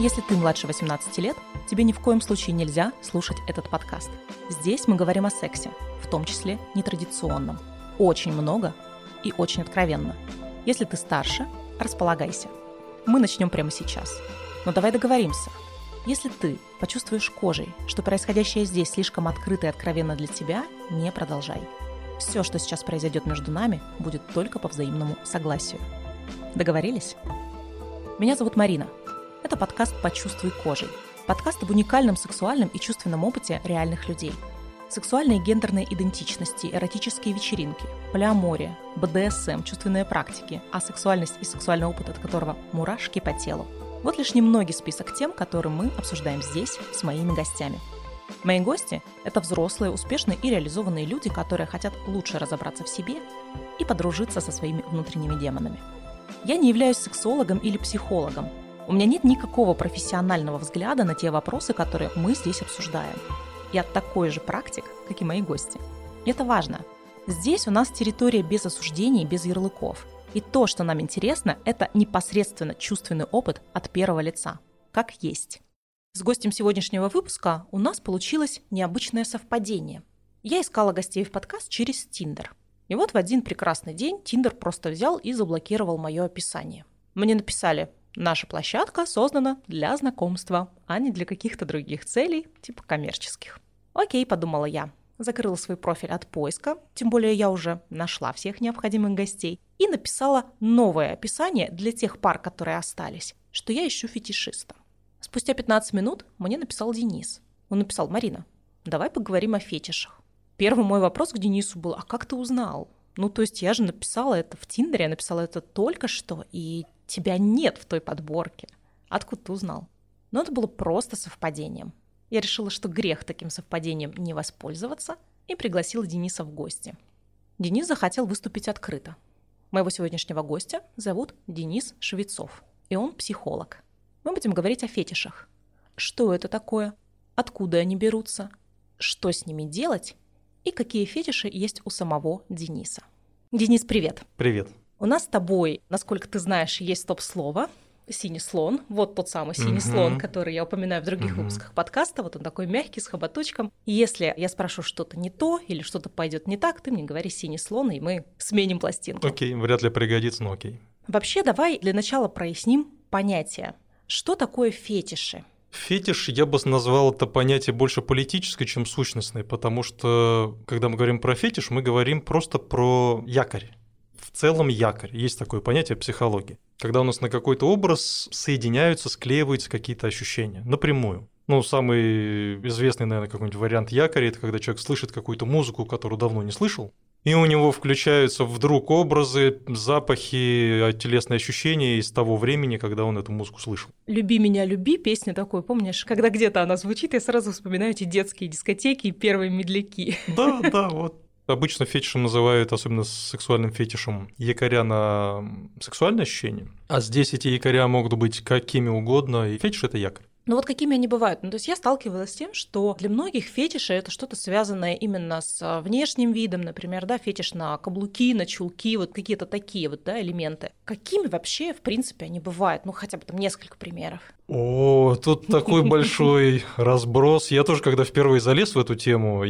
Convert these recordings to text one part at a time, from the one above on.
Если ты младше 18 лет, тебе ни в коем случае нельзя слушать этот подкаст. Здесь мы говорим о сексе, в том числе нетрадиционном. Очень много и очень откровенно. Если ты старше, располагайся. Мы начнем прямо сейчас. Но давай договоримся. Если ты почувствуешь кожей, что происходящее здесь слишком открыто и откровенно для тебя, не продолжай. Все, что сейчас произойдет между нами, будет только по взаимному согласию. Договорились? Меня зовут Марина. Это подкаст «Почувствуй кожей». Подкаст об уникальном сексуальном и чувственном опыте реальных людей. Сексуальные и гендерные идентичности, эротические вечеринки, полиамория, БДСМ, чувственные практики, а сексуальность и сексуальный опыт, от которого мурашки по телу. Вот лишь немногий список тем, которые мы обсуждаем здесь с моими гостями. Мои гости – это взрослые, успешные и реализованные люди, которые хотят лучше разобраться в себе и подружиться со своими внутренними демонами. Я не являюсь сексологом или психологом. У меня нет никакого профессионального взгляда на те вопросы, которые мы здесь обсуждаем. Я такой же практик, как и мои гости. И это важно. Здесь у нас территория без осуждений, без ярлыков. И то, что нам интересно, это непосредственно чувственный опыт от первого лица. Как есть. С гостем сегодняшнего выпуска у нас получилось необычное совпадение. Я искала гостей в подкаст через Тиндер. И вот в один прекрасный день Тиндер просто взял и заблокировал мое описание. Мне написали: наша площадка создана для знакомства, а не для каких-то других целей, типа коммерческих. Окей, подумала я. Закрыла свой профиль от поиска, тем более я уже нашла всех необходимых гостей, и написала новое описание для тех пар, которые остались, что я ищу фетишиста. Спустя 15 минут мне написал Денис. Он написал: Марина, давай поговорим о фетишах. Первый мой вопрос к Денису был: а как ты узнал? Ну, то есть я же написала это в Тиндере, я написала это только что, и тебя нет в той подборке. Откуда ты узнал? Но это было просто совпадением. Я решила, что грех таким совпадением не воспользоваться, и пригласила Дениса в гости. Денис захотел выступить открыто. Моего сегодняшнего гостя зовут Денис Швецов, и он психолог. Мы будем говорить о фетишах. Что это такое? Откуда они берутся? Что с ними делать? И какие фетиши есть у самого Дениса. Денис, привет. Привет. У нас с тобой, насколько ты знаешь, есть топ-слово «синий слон». Вот тот самый синий слон, который я упоминаю в других выпусках подкаста. Вот он такой мягкий, с хоботочком. Если я спрошу что-то не то или что-то пойдет не так, ты мне говори «синий слон», и мы сменим пластинку. Окей, вряд ли пригодится, но окей. Вообще, давай для начала проясним понятие. Что такое фетиши? Фетиш, я бы назвал это понятие больше политическое, чем сущностное, потому что, когда мы говорим про фетиш, мы говорим просто про якорь. В целом якорь. Есть такое понятие в психологии. Когда у нас на какой-то образ соединяются, склеиваются какие-то ощущения напрямую. Ну, самый известный, наверное, какой-нибудь вариант якоря – это когда человек слышит какую-то музыку, которую давно не слышал, и у него включаются вдруг образы, запахи, телесные ощущения из того времени, когда он эту музыку слышал. «Люби меня, люби» – песня такой, помнишь? Когда где-то она звучит, я сразу вспоминаю эти детские дискотеки и первые медляки. Да, да, вот. Обычно фетишем называют, особенно сексуальным фетишем, якоря на сексуальные ощущения. А здесь эти якоря могут быть какими угодно, и фетиш – это якорь. Но вот какими они бывают? Ну, то есть я сталкивалась с тем, что для многих фетиши это что-то связанное именно с внешним видом, например, да, фетиш на каблуки, на чулки, вот какие-то такие вот, да, элементы. Какими вообще, в принципе, они бывают? Ну, хотя бы там несколько примеров. О, тут такой большой разброс. Я тоже, когда впервые залез в эту тему,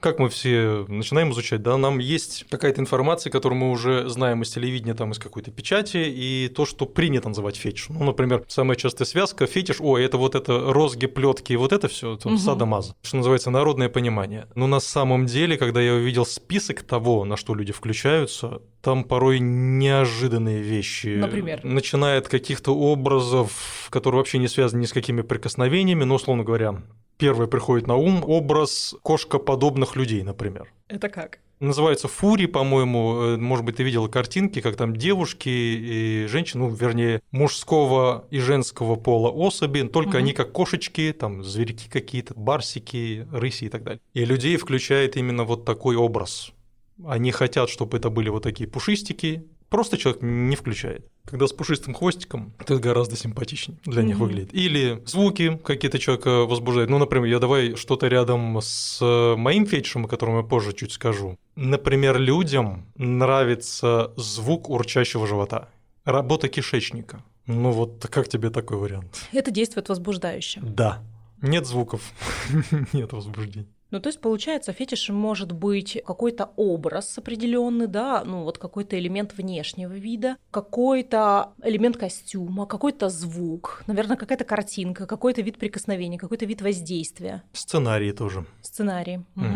как мы все начинаем изучать, да, нам есть какая-то информация, которую мы уже знаем из телевидения, там, из какой-то печати, и то, что принято называть фетишем. Ну, например, самая частая связка, фетиш, это вот это розги, плетки, вот это все, садомазо, что называется народное понимание. Но на самом деле, когда я увидел список того, на что люди включаются, там порой неожиданные вещи. Например? Начиная от каких-то образов, которые вообще не связаны ни с какими прикосновениями, но, условно говоря, первое приходит на ум образ кошкоподобных людей, например. Это как? Называется фури, по-моему, может быть, ты видела картинки, как там девушки и женщины, вернее, мужского и женского пола особи, только они как кошечки, там зверьки какие-то, барсики, рыси и так далее. И людей включает именно вот такой образ. Они хотят, чтобы это были вот такие пушистики, просто человек не включает. Когда с пушистым хвостиком, это гораздо симпатичнее для них выглядит. Или звуки какие-то человека возбуждают. Ну, например, давай что-то рядом с моим фетишем, о котором я позже чуть скажу. Например, людям нравится звук урчащего живота, работа кишечника. Ну вот как тебе такой вариант? Это действует возбуждающе. Да. Нет звуков, нет возбуждений. Ну, то есть, получается, фетишем может быть какой-то образ определенный, да, ну, вот какой-то элемент внешнего вида, какой-то элемент костюма, какой-то звук, наверное, какая-то картинка, какой-то вид прикосновения, какой-то вид воздействия. Сценарии тоже. Сценарии. Угу.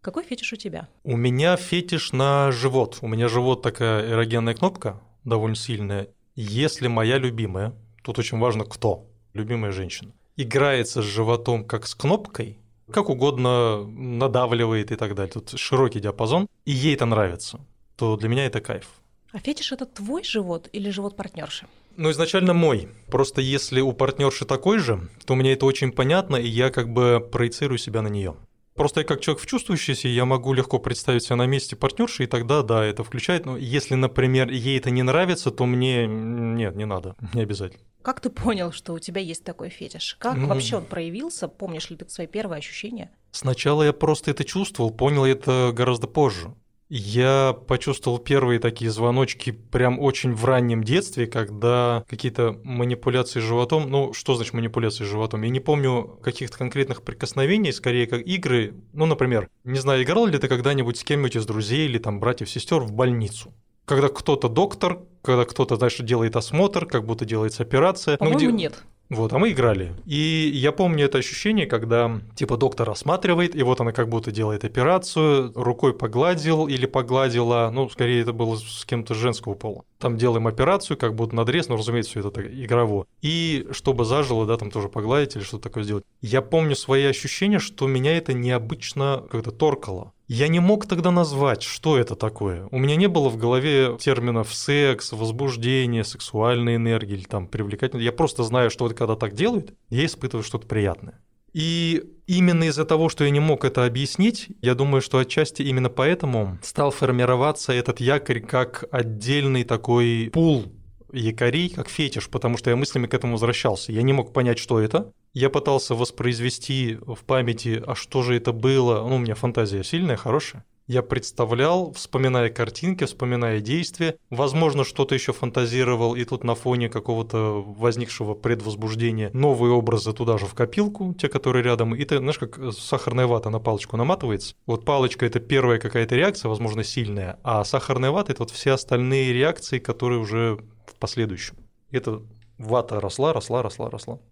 Какой фетиш у тебя? У меня фетиш на живот. У меня живот такая эрогенная кнопка, довольно сильная. Если моя любимая, тут очень важно кто, любимая женщина, играется с животом как с кнопкой, как угодно надавливает и так далее. Тут широкий диапазон, и ей это нравится, то для меня это кайф. А фетиш — это твой живот или живот партнерши? Ну, изначально мой. Просто если у партнерши такой же, то мне это очень понятно, и я как бы проецирую себя на нее. Просто я как человек вчувствующийся, я могу легко представить себя на месте партнерши, и тогда, да, это включает. Но если, например, ей это не нравится, то мне нет, не надо, не обязательно. Как ты понял, что у тебя есть такой фетиш? Как вообще он проявился? Помнишь ли ты свои первые ощущения? Сначала я просто это чувствовал, понял это гораздо позже. Я почувствовал первые такие звоночки прям очень в раннем детстве, когда какие-то манипуляции животом. Ну, что значит манипуляции животом? Я не помню каких-то конкретных прикосновений, скорее как игры. Ну, например, не знаю, играл ли ты когда-нибудь с кем-нибудь из друзей или там братьев-сестер в больницу? Когда кто-то доктор, когда кто-то, знаешь, делает осмотр, как будто делается операция. По-моему, ну, где... нет. Вот, а мы играли. И я помню это ощущение, когда типа доктор осматривает, и вот она как будто делает операцию, рукой погладил или погладила, ну, скорее это было с кем-то женского пола. Там делаем операцию, как будто надрез, но, разумеется, все это так, игрово. И чтобы зажило, да, там тоже погладить или что-то такое сделать. Я помню свои ощущения, что меня это необычно как-то торкало. Я не мог тогда назвать, что это такое. У меня не было в голове терминов секс, возбуждение, сексуальная энергия или там привлекательность. Я просто знаю, что вот когда так делают, я испытываю что-то приятное. И именно из-за того, что я не мог это объяснить, я думаю, что отчасти именно поэтому стал формироваться этот якорь как отдельный такой пул якорей, как фетиш, потому что я мыслями к этому возвращался. Я не мог понять, что это. Я пытался воспроизвести в памяти, а что же это было. Ну, у меня фантазия сильная, хорошая. Я представлял, вспоминая картинки, вспоминая действия. Возможно, что-то еще фантазировал, и тут на фоне какого-то возникшего предвозбуждения новые образы туда же в копилку, те, которые рядом. И ты, знаешь, как сахарная вата на палочку наматывается. Вот палочка – это первая какая-то реакция, возможно, сильная, а сахарная вата – это вот все остальные реакции, которые уже в последующем. Это... Вата росла.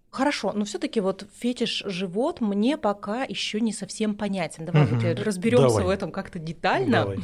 Хорошо, но все-таки вот фетиш живот мне пока еще не совсем понятен. Давай разберемся в этом как-то детально.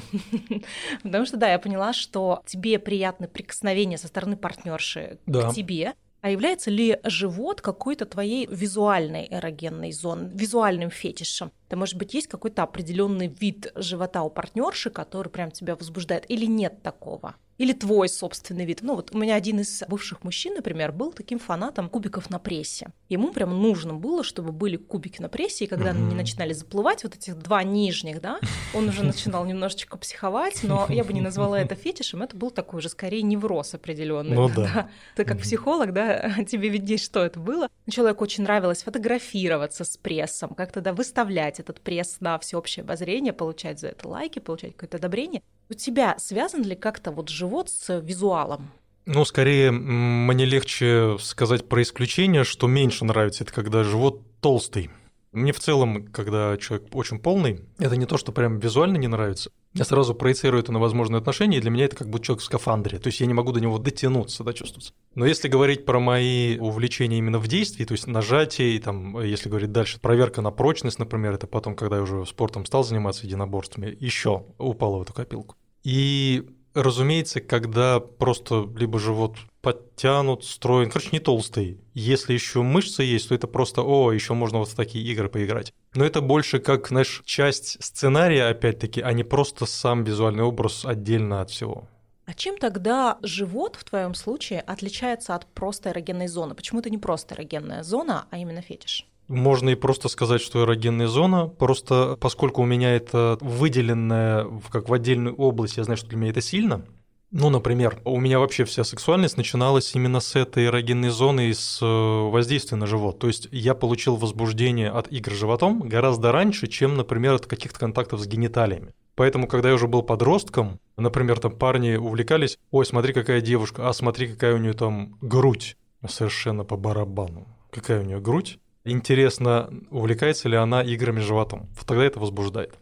Потому что да, я поняла, что тебе приятно прикосновение со стороны партнерши к тебе. А является ли живот какой-то твоей визуальной эрогенной зоной, визуальным фетишем? Это, может быть, есть какой-то определенный вид живота у партнерши, который прям тебя возбуждает, или нет такого? Или твой собственный вид. Ну вот у меня один из бывших мужчин, например, был таким фанатом кубиков на прессе. Ему прям нужно было, чтобы были кубики на прессе, и когда они начинали заплывать, вот этих два нижних, да, он уже начинал немножечко психовать, но я бы не назвала это фетишем, это был такой уже скорее невроз определенный. Ну да. Ты как психолог, да, тебе виднее, что это было. Человеку очень нравилось фотографироваться с прессом, как-то, да, выставлять этот пресс на всеобщее обозрение, получать за это лайки, получать какое-то одобрение. У тебя связан ли как-то вот живот с визуалом? Ну, скорее, мне легче сказать про исключение, что меньше нравится, это когда живот толстый. Мне в целом, когда человек очень полный, это не то, что прям визуально не нравится. Я сразу проецирую это на возможные отношения, и для меня это как будто человек в скафандре. То есть я не могу до него дотянуться, да, чувствоваться. Но если говорить про мои увлечения именно в действии, то есть нажатие, и там, если говорить дальше, проверка на прочность, например, это потом, когда я уже спортом стал заниматься, единоборствами, еще упало в эту копилку. И, разумеется, когда просто либо живот подтянут, строен, короче, не толстый. Если еще мышцы есть, то это просто, еще можно вот в такие игры поиграть. Но это больше как, знаешь, часть сценария, опять-таки, а не просто сам визуальный образ отдельно от всего. А чем тогда живот в твоем случае отличается от просто эрогенной зоны? Почему это не просто эрогенная зона, а именно фетиш? Можно и просто сказать, что эрогенная зона, просто поскольку у меня это выделенное как в отдельную область, я знаю, что для меня это сильно. Ну, например, у меня вообще вся сексуальность начиналась именно с этой эрогенной зоны и с воздействия на живот. То есть я получил возбуждение от игр животом гораздо раньше, чем, например, от каких-то контактов с гениталиями. Поэтому, когда я уже был подростком, например, там парни увлекались, ой, смотри, какая девушка, а смотри, какая у нее там грудь. Совершенно по барабану. Какая у нее грудь? Интересно, увлекается ли она играми с животом? Тогда это возбуждает.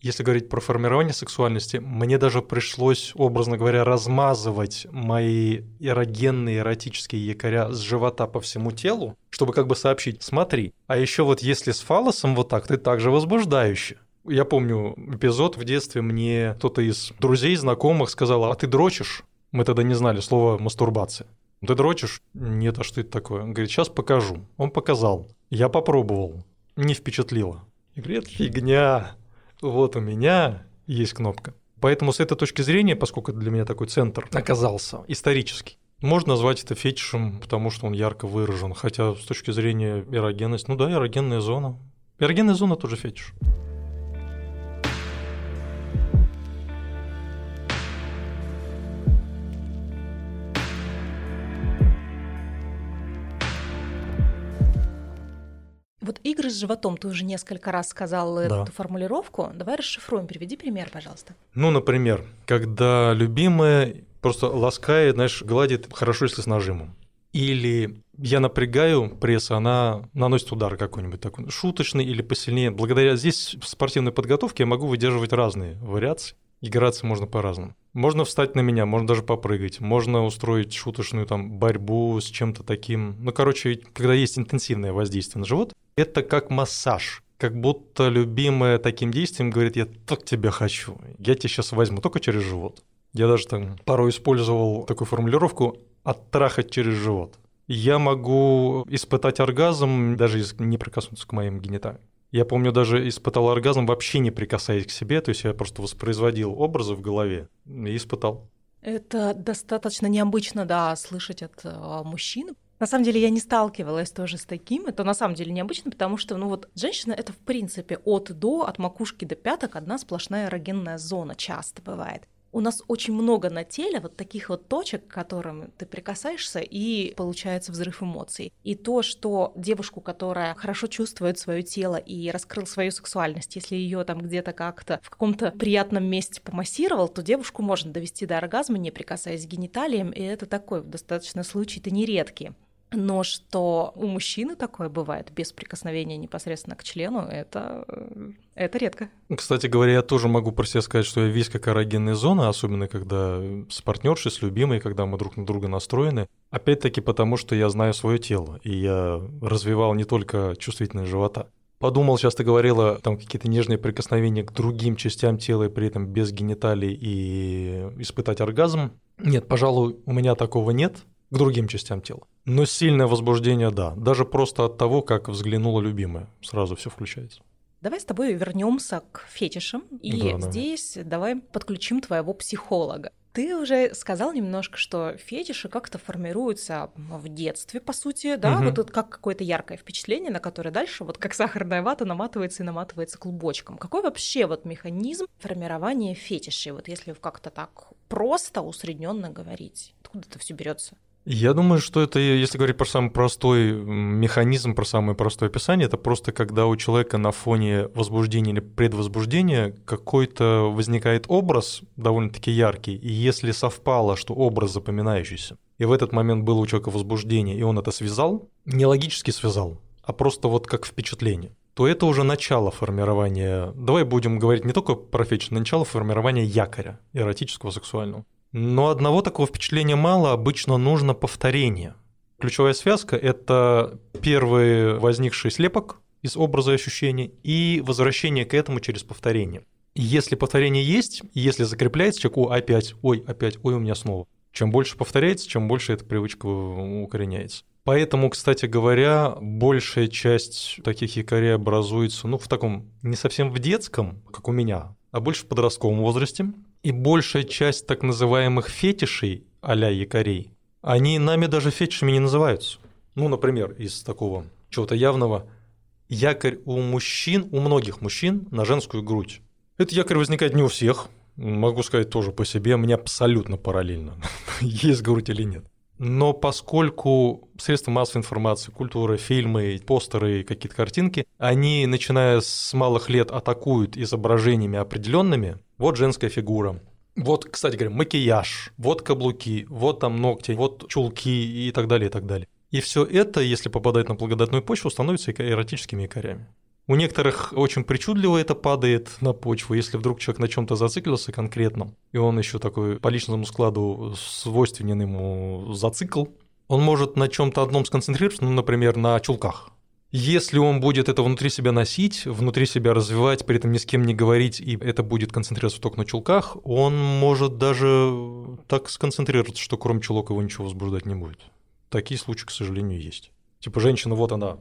Если говорить про формирование сексуальности, мне даже пришлось, образно говоря, размазывать мои эрогенные эротические якоря с живота по всему телу, чтобы как бы сообщить, смотри, а еще вот если с фаллосом вот так, ты также возбуждающе. Я помню эпизод в детстве, мне кто-то из друзей, знакомых сказал, а ты дрочишь? Мы тогда не знали слова мастурбация. Ты дрочишь? Нет, а что это такое? Он говорит, сейчас покажу. Он показал. Я попробовал. Не впечатлило. Я говорю, это фигня. Вот у меня есть кнопка. Поэтому с этой точки зрения, поскольку для меня такой центр оказался исторический, можно назвать это фетишем, потому что он ярко выражен. Хотя с точки зрения эрогенности, ну да, эрогенная зона. Эрогенная зона тоже фетиш. Вот игры с животом, ты уже несколько раз сказал эту формулировку. Давай расшифруем, приведи пример, пожалуйста. Ну, например, когда любимая просто ласкает, знаешь, гладит, хорошо, если с нажимом. Или я напрягаю пресс, она наносит удар какой-нибудь такой, шуточный или посильнее. Благодаря здесь спортивной подготовке я могу выдерживать разные вариации. Играться можно по-разному. Можно встать на меня, можно даже попрыгать, можно устроить шуточную там борьбу с чем-то таким. Ну, короче, когда есть интенсивное воздействие на живот, это как массаж. Как будто любимая таким действием говорит, я так тебя хочу, я тебя сейчас возьму только через живот. Я даже там порой использовал такую формулировку «оттрахать через живот». Я могу испытать оргазм, даже не прикоснуться к моим гениталиям. Я помню, даже испытал оргазм, вообще не прикасаясь к себе, то есть я просто воспроизводил образы в голове и испытал. Это достаточно необычно, да, слышать от мужчин. На самом деле я не сталкивалась тоже с таким, это на самом деле необычно, потому что, ну вот, женщина это в принципе от до, от макушки до пяток одна сплошная эрогенная зона часто бывает. У нас очень много на теле вот таких вот точек, к которым ты прикасаешься, и получается взрыв эмоций. И то, что девушку, которая хорошо чувствует свое тело и раскрыл свою сексуальность, если ее там где-то как-то в каком-то приятном месте помассировал, то девушку можно довести до оргазма, не прикасаясь к гениталиям, и это такой достаточно случай-то нередкий. Но что у мужчины такое бывает без прикосновения непосредственно к члену, это редко. Кстати говоря, я тоже могу про себя сказать, что я весь как эрогенная зона, особенно когда с партнершей, с любимой, когда мы друг на друга настроены. Опять-таки потому, что я знаю свое тело, и я развивал не только чувствительность живота. Подумал, сейчас ты говорила, там какие-то нежные прикосновения к другим частям тела, и при этом без гениталий и испытать оргазм. Нет, пожалуй, у меня такого нет. К другим частям тела. Но сильное возбуждение, да. Даже просто от того, как взглянула любимая. Сразу все включается. Давай с тобой вернемся к фетишам. И здесь давай подключим твоего психолога. Ты уже сказал немножко, что фетиши как-то формируются в детстве, по сути, да, вот это как какое-то яркое впечатление, на которое дальше вот как сахарная вата наматывается и наматывается клубочком. Какой вообще вот механизм формирования фетишей, вот если как-то так просто, усредненно говорить? Откуда это все берется? Я думаю, что это, если говорить про самый простой механизм, про самое простое описание, это просто когда у человека на фоне возбуждения или предвозбуждения какой-то возникает образ довольно-таки яркий, и если совпало, что образ запоминающийся, и в этот момент было у человека возбуждение, и он это связал, не логически связал, а просто вот как впечатление, то это уже начало формирования, давай будем говорить не только про фетиш, но начало формирования якоря эротического, сексуального. Но одного такого впечатления мало, обычно нужно повторение. Ключевая связка – это первый возникший слепок из образа и ощущения и возвращение к этому через повторение. Если повторение есть, если закрепляется человек, опять, ой, у меня снова. Чем больше повторяется, чем больше эта привычка укореняется. Поэтому, кстати говоря, большая часть таких якорей образуется, ну, в таком, не совсем в детском, как у меня, а больше в подростковом возрасте. И большая часть так называемых фетишей, а-ля якорей, они нами даже фетишами не называются. Ну, например, из такого чего-то явного, якорь у мужчин, у многих мужчин на женскую грудь. Этот якорь возникает не у всех, могу сказать тоже по себе, мне абсолютно параллельно, есть грудь или нет. Но поскольку средства массовой информации, культура, фильмы, постеры, какие-то картинки, они, начиная с малых лет, атакуют изображениями определенными. Вот женская фигура. Вот, кстати говоря, макияж, вот каблуки, вот там ногти, вот чулки и так далее, и так далее. И все это, если попадает на благодатную почву, становится эротическими якорями. У некоторых очень причудливо это падает на почву, если вдруг человек на чем-то зациклился конкретно, и он еще такой по личному складу свойственен ему зацикл, он может на чем-то одном сконцентрироваться, ну, например, на чулках. Если он будет это внутри себя носить, внутри себя развивать, при этом ни с кем не говорить, и это будет концентрироваться только на чулках, он может даже так сконцентрироваться, что кроме чулок его ничего возбуждать не будет. Такие случаи, к сожалению, есть. Типа женщина, вот она,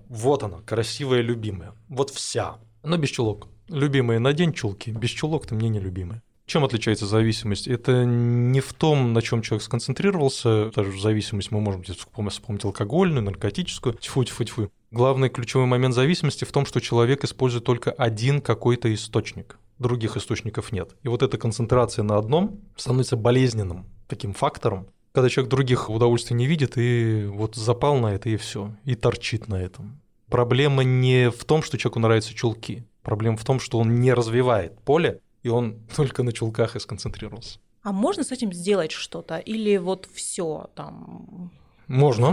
красивая, любимая, вот вся, но без чулок. Любимая, надень чулки, без чулок ты мне не любимая. Чем отличается зависимость? Это не в том, на чем человек сконцентрировался. Та же зависимость мы можем вспомнить алкогольную, наркотическую. Тьфу-тьфу-тьфу. Главный ключевой момент зависимости в том, что человек использует только один какой-то источник. Других источников нет. И вот эта концентрация на одном становится болезненным таким фактором, когда человек других удовольствий не видит и вот запал на это, и все, и торчит на этом. Проблема не в том, что человеку нравятся чулки. Проблема в том, что он не развивает поле, и он только на чулках и сконцентрировался. А можно с этим сделать что-то? Или вот все там? Можно.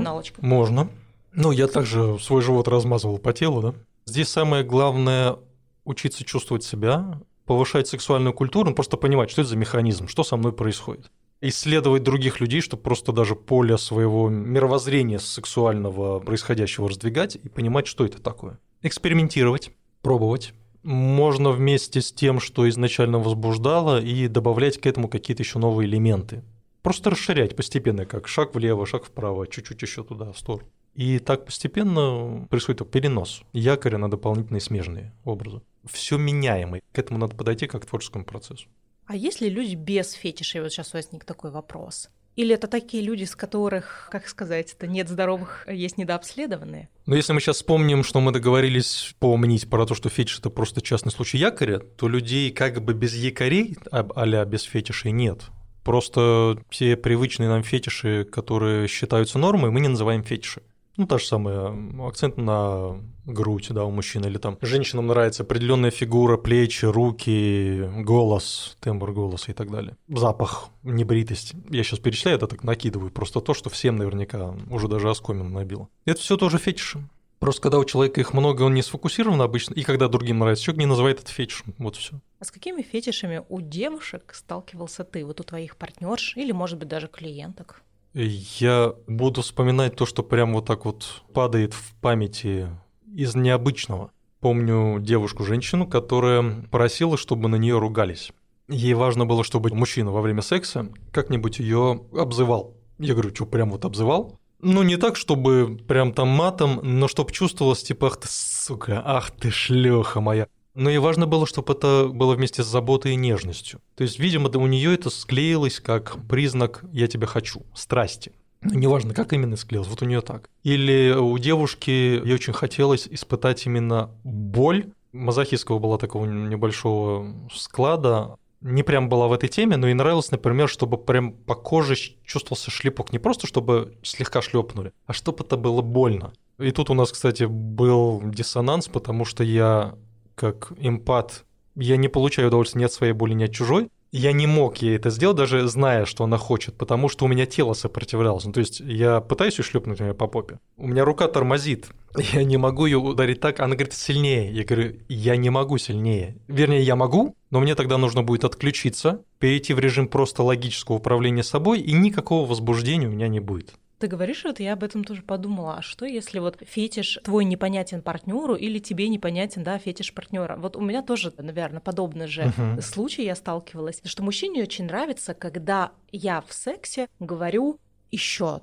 Ну, я также свой живот размазывал по телу, да? Здесь самое главное – учиться чувствовать себя, повышать сексуальную культуру, просто понимать, что это за механизм, что со мной происходит. Исследовать других людей, чтобы просто даже поле своего мировоззрения сексуального происходящего раздвигать и понимать, что это такое. Экспериментировать, пробовать. Можно вместе с тем, что изначально возбуждало, и добавлять к этому какие-то еще новые элементы. Просто расширять постепенно, как шаг влево, шаг вправо, чуть-чуть еще туда, в сторону. И так постепенно происходит перенос якоря на дополнительные смежные образы. Все меняемое. К этому надо подойти как к творческому процессу. А есть ли люди без фетишей? Вот сейчас возник такой вопрос. Или это такие люди, с которых, как сказать, нет здоровых, есть недообследованные? Но если мы сейчас вспомним, что мы договорились помнить про то, что фетиш – это просто частный случай якоря, то людей как бы без якорей, а-ля без фетишей, нет. Просто все привычные нам фетиши, которые считаются нормой, мы не называем фетиши. Ну, та же самая, акцент на грудь, да, у мужчин, или там женщинам нравится определенная фигура, плечи, руки, голос, тембр голоса и так далее. Запах, небритость. Я сейчас перечисляю, это так накидываю, просто то, что всем наверняка уже даже оскомину набило. Это все тоже фетиши. Просто когда у человека их много, он не сфокусирован обычно, и когда другим нравится, человек не называет это фетишем, вот все. А с какими фетишами у девушек сталкивался ты, вот у твоих партнерш или, может быть, даже клиенток? Я буду вспоминать то, что прям вот так вот падает в памяти из необычного. Помню девушку-женщину, которая просила, чтобы на нее ругались. Ей важно было, чтобы мужчина во время секса как-нибудь ее обзывал. Я говорю, что прям вот обзывал? Ну, не так, чтобы прям там матом, но чтобы чувствовалось, типа, ах ты сука, ах ты шлёха моя. Но ей важно было, чтобы это было вместе с заботой и нежностью. То есть, видимо, у нее это склеилось как признак «я тебя хочу», страсти. Но неважно, как именно склеилось, вот у нее так. Или у девушки ей очень хотелось испытать именно боль. Мазохистского была такого небольшого склада. Не прям была в этой теме, но ей нравилось, например, чтобы прям по коже чувствовался шлепок. Не просто, чтобы слегка шлепнули, а чтобы это было больно. И тут у нас, кстати, был диссонанс, потому что я... как эмпат, я не получаю удовольствия ни от своей боли, ни от чужой. Я не мог ей это сделать, даже зная, что она хочет, потому что у меня тело сопротивлялось. Ну, то есть я пытаюсь ее шлепнуть по попе, у меня рука тормозит, я не могу ее ударить так, она говорит сильнее. Я говорю, я не могу сильнее. Вернее, я могу, но мне тогда нужно будет отключиться, перейти в режим просто логического управления собой, и никакого возбуждения у меня не будет. Ты говоришь, вот я об этом тоже подумала, а что если вот фетиш твой непонятен партнеру или тебе непонятен, да, фетиш партнера? Вот у меня тоже, наверное, подобный же случай я сталкивалась, что мужчине очень нравится, когда я в сексе говорю еще,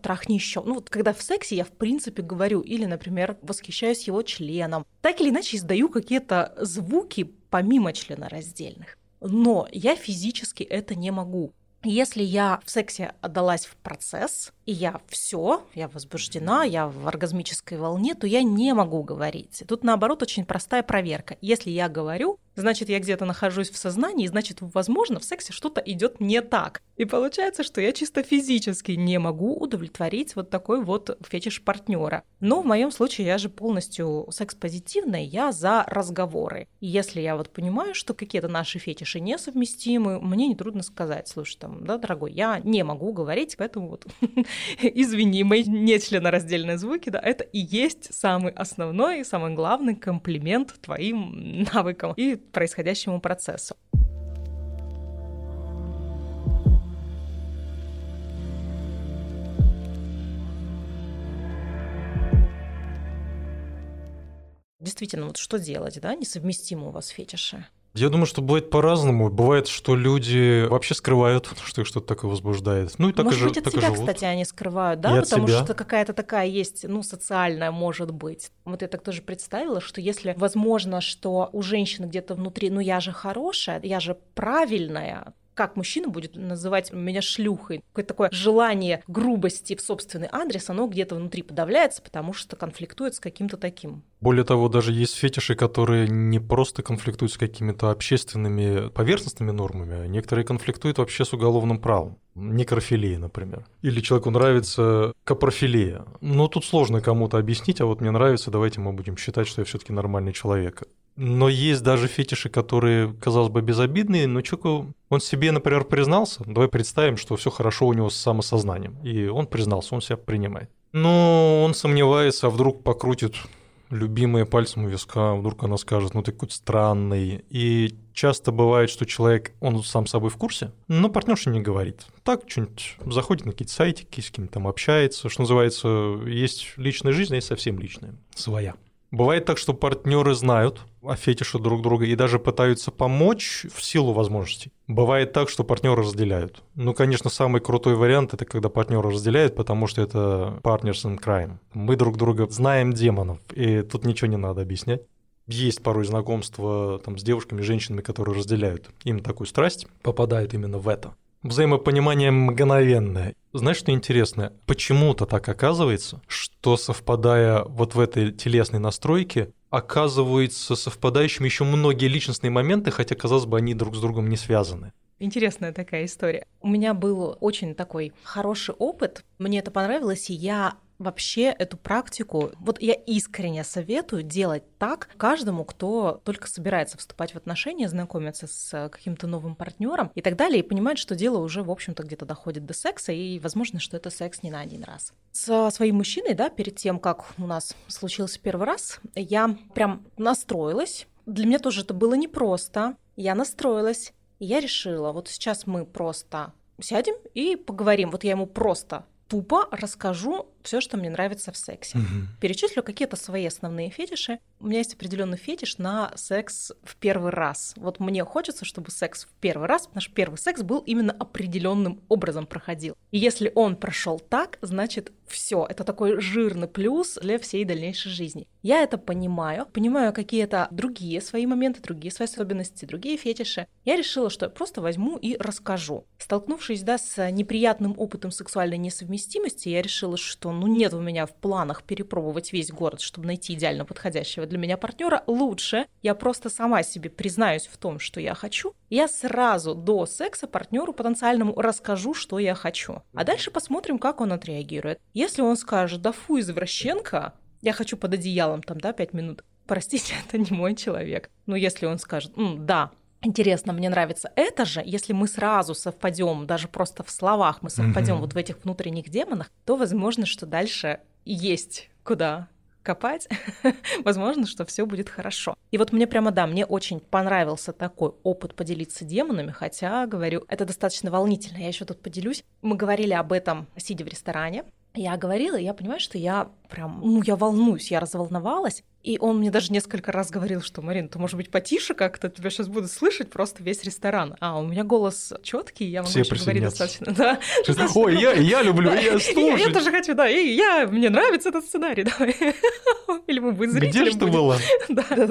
трахни еще. Ну вот когда в сексе я в принципе говорю или, например, восхищаюсь его членом, так или иначе издаю какие-то звуки помимо члена раздельных, но я физически это не могу. Если я в сексе отдалась в процесс, и я все, я возбуждена, я в оргазмической волне, то я не могу говорить. Тут, наоборот, очень простая проверка. Если я говорю, значит, я где-то нахожусь в сознании, значит, возможно, в сексе что-то идет не так. И получается, что я чисто физически не могу удовлетворить вот такой вот фетиш партнера. Но в моем случае я же полностью секс-позитивная, я за разговоры. И если я вот понимаю, что какие-то наши фетиши несовместимы, мне нетрудно сказать: слушай, там, да, дорогой, я не могу говорить, поэтому вот... Извини, мои нечленораздельные звуки, да, это и есть самый основной и самый главный комплимент твоим навыкам и происходящему процессу. Действительно, вот что делать, да, несовместимы у вас фетиши? Я думаю, что бывает по-разному. Бывает, что люди вообще скрывают, что их что-то такое возбуждает. Ну, и так, может и быть, от так себя, кстати, они скрывают, да? И потому что какая-то такая есть, ну, социальная, может быть. Вот я так тоже представила, что если возможно, что у женщины где-то внутри, ну, я же хорошая, я же правильная, как мужчина будет называть меня шлюхой? Какое-то такое желание грубости в собственный адрес, оно где-то внутри подавляется, потому что конфликтует с каким-то таким. Более того, даже есть фетиши, которые не просто конфликтуют с какими-то общественными поверхностными нормами, а некоторые конфликтуют вообще с уголовным правом. Некрофилия, например. Или человеку нравится капрофилия. Но тут сложно кому-то объяснить, а вот мне нравится, давайте мы будем считать, что я все-таки нормальный человек. Но есть даже фетиши, которые, казалось бы, безобидные, но человеку, он себе, например, признался, давай представим, что все хорошо у него с самосознанием, и он признался, он себя принимает. Но он сомневается, а вдруг покрутит любимые пальцем у виска, вдруг она скажет, ну ты какой-то странный. И часто бывает, что человек, он сам собой в курсе, но партнерша не говорит. Так, что-нибудь заходит на какие-то сайтики, с кем-то там общается, что называется, есть личная жизнь, а есть совсем личная, своя. Бывает так, что партнеры знают о фетише друг друга и даже пытаются помочь в силу возможностей. Бывает так, что партнеры разделяют. Ну, конечно, самый крутой вариант – это когда партнеры разделяют, потому что это partners in crime. Мы друг друга знаем демонов, и тут ничего не надо объяснять. Есть порой знакомства там, с девушками, женщинами, которые разделяют. Им такую страсть попадает именно в это. Взаимопонимание мгновенное. Знаешь, что интересно? Почему-то так оказывается, что совпадая вот в этой телесной настройке, оказываются совпадающими еще многие личностные моменты, хотя, казалось бы, они друг с другом не связаны. Интересная такая история. У меня был очень такой хороший опыт. Мне это понравилось, и я... Вообще эту практику, вот я искренне советую делать так каждому, кто только собирается вступать в отношения, знакомиться с каким-то новым партнером и так далее, и понимает, что дело уже, в общем-то, где-то доходит до секса, и возможно, что это секс не на один раз. Со своим мужчиной, да, перед тем, как у нас случился первый раз, я прям настроилась. Для меня тоже это было непросто. Я настроилась, и я решила, вот сейчас мы просто сядем и поговорим. Вот я ему просто... тупо расскажу все, что мне нравится в сексе. Перечислю какие-то свои основные фетиши. У меня есть определенный фетиш на секс в первый раз. Вот мне хочется, чтобы секс в первый раз, наш первый секс был именно определенным образом проходил. И если он прошел так, значит все. Это такой жирный плюс для всей дальнейшей жизни. Я это понимаю. Понимаю какие-то другие свои моменты, другие свои особенности, другие фетиши. Я решила, что я просто возьму и расскажу. Столкнувшись, да, с неприятным опытом сексуальной несовместимости, я решила, что ну нет у меня в планах перепробовать весь город, чтобы найти идеально подходящего для меня партнера. Лучше я просто сама себе признаюсь в том, что я хочу. Я сразу до секса партнеру потенциальному расскажу, что я хочу. А дальше посмотрим, как он отреагирует. Если он скажет, да фу, извращенка, я хочу под одеялом там, да, 5 минут, простите, это не мой человек. Но если он скажет, да, интересно, мне нравится это же, если мы сразу совпадем, даже просто в словах мы совпадем вот в этих внутренних демонах, то возможно, что дальше есть куда копать, возможно, что все будет хорошо. И вот мне прямо, да, мне очень понравился такой опыт поделиться демонами, хотя, говорю, это достаточно волнительно, я еще тут поделюсь. Мы говорили об этом, сидя в ресторане. Я говорила, и я понимаю, что я прям, я волнуюсь, я разволновалась. И он мне даже несколько раз говорил, что, Марина, ты, может быть, потише как-то, тебя сейчас будут слышать просто весь ресторан. А у меня голос четкий, я могу еще говорить достаточно. Да. Ой, я люблю, я слушаю. Я тоже хочу, да, и мне нравится этот сценарий. Или мы будем зрителям. Где же ты была? Да.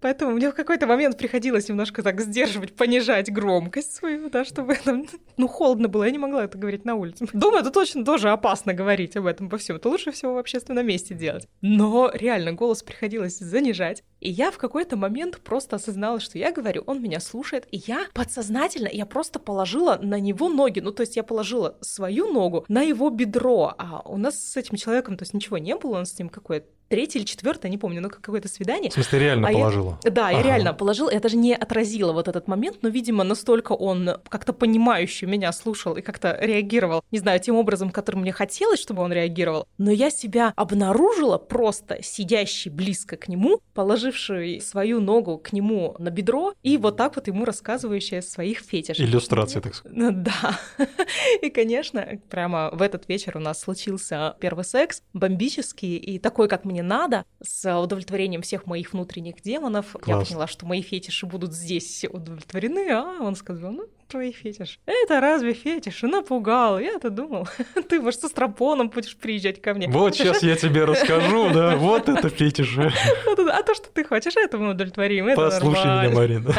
Поэтому мне в какой-то момент приходилось немножко так сдерживать, понижать громкость свою, да, чтобы там, холодно было, я не могла это говорить на улице. Дома это точно тоже опасно говорить об этом по всему. Это лучше всего в общественном месте делать. Но реально голос приходилось занижать. И я в какой-то момент просто осознала, что я говорю, он меня слушает. И я подсознательно, я просто положила на него ноги. Ну, то есть я положила свою ногу на его бедро. А у нас с этим человеком, то есть ничего не было, он с ним какой-то третье или четвертое, не помню, но какое-то свидание. В смысле, реально положила? Да, я реально положила. Я даже не отразила вот этот момент, но, видимо, настолько он как-то понимающе меня слушал и как-то реагировал, не знаю, тем образом, которым мне хотелось, чтобы он реагировал. Но я себя обнаружила просто сидящей близко к нему, положившей свою ногу к нему на бедро и вот так вот ему рассказывающая своих фетишей. Иллюстрация, так сказать. Да. И, конечно, прямо в этот вечер у нас случился первый секс, бомбический и такой, как мне надо, с удовлетворением всех моих внутренних демонов. Класс. Я поняла, что мои фетиши будут здесь удовлетворены, а он сказал, твои фетиши. Это разве фетиши? Напугал. Я-то думал, ты, может, со стропоном будешь приезжать ко мне. Вот сейчас я тебе расскажу, да, вот это фетиши. А то, что ты хочешь, это мы удовлетворим. Послушай меня, Марина.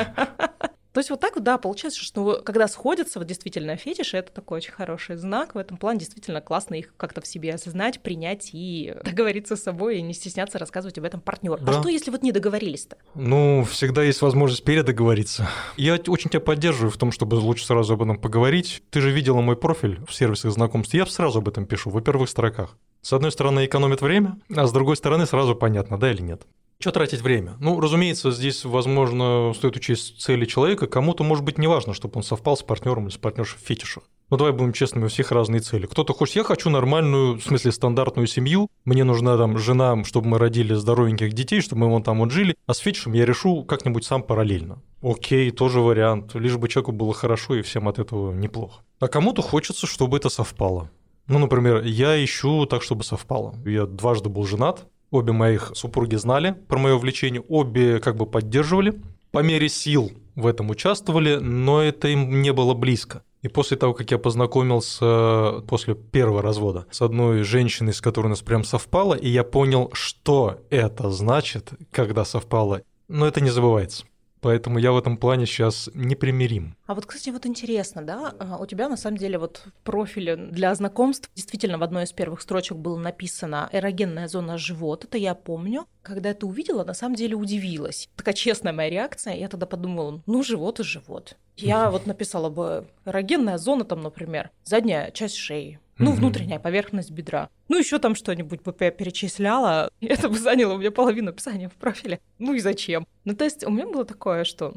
То есть вот так, да, получается, что когда сходятся вот действительно фетиши, это такой очень хороший знак. В этом плане действительно классно их как-то в себе осознать, принять и договориться с собой, и не стесняться рассказывать об этом партнёру. Да. А что, если вот не договорились-то? Ну, всегда есть возможность передоговориться. Я очень тебя поддерживаю в том, чтобы лучше сразу об этом поговорить. Ты же видела мой профиль в сервисах знакомств. Я сразу об этом пишу во первых строках. С одной стороны, экономит время, а с другой стороны, сразу понятно, да или нет. Чего тратить время? Ну, разумеется, здесь, возможно, стоит учесть цели человека. Кому-то, может быть, не важно, чтобы он совпал с партнером или с партнершей в фетишах. Ну, давай будем честными, у всех разные цели. Кто-то хочет, я хочу нормальную, в смысле, стандартную семью. Мне нужна там жена, чтобы мы родили здоровеньких детей, чтобы мы вон там вот жили. А с фетишем я решу как-нибудь сам параллельно. Окей, тоже вариант. Лишь бы человеку было хорошо и всем от этого неплохо. А кому-то хочется, чтобы это совпало. Ну, например, я ищу так, чтобы совпало. Я дважды был женат. Обе моих супруги знали про мое увлечение, обе как бы поддерживали, по мере сил в этом участвовали, но это им не было близко. И после того, как я познакомился после первого развода с одной женщиной, с которой у нас прям совпало, и я понял, что это значит, когда совпало, но это не забывается. Поэтому я в этом плане сейчас непримирим. А вот, кстати, вот интересно, да, у тебя на самом деле вот в профиле для знакомств действительно в одной из первых строчек было написано «эрогенная зона живот», это я помню. Когда это увидела, на самом деле удивилась. Такая честная моя реакция, я тогда подумала, живот и живот. Я вот написала бы эрогенная зона там, например, задняя часть шеи. Внутренняя поверхность бедра. Еще там что-нибудь бы я перечисляла. Это бы заняло у меня половину описания в профиле. И зачем? То есть у меня было такое, что,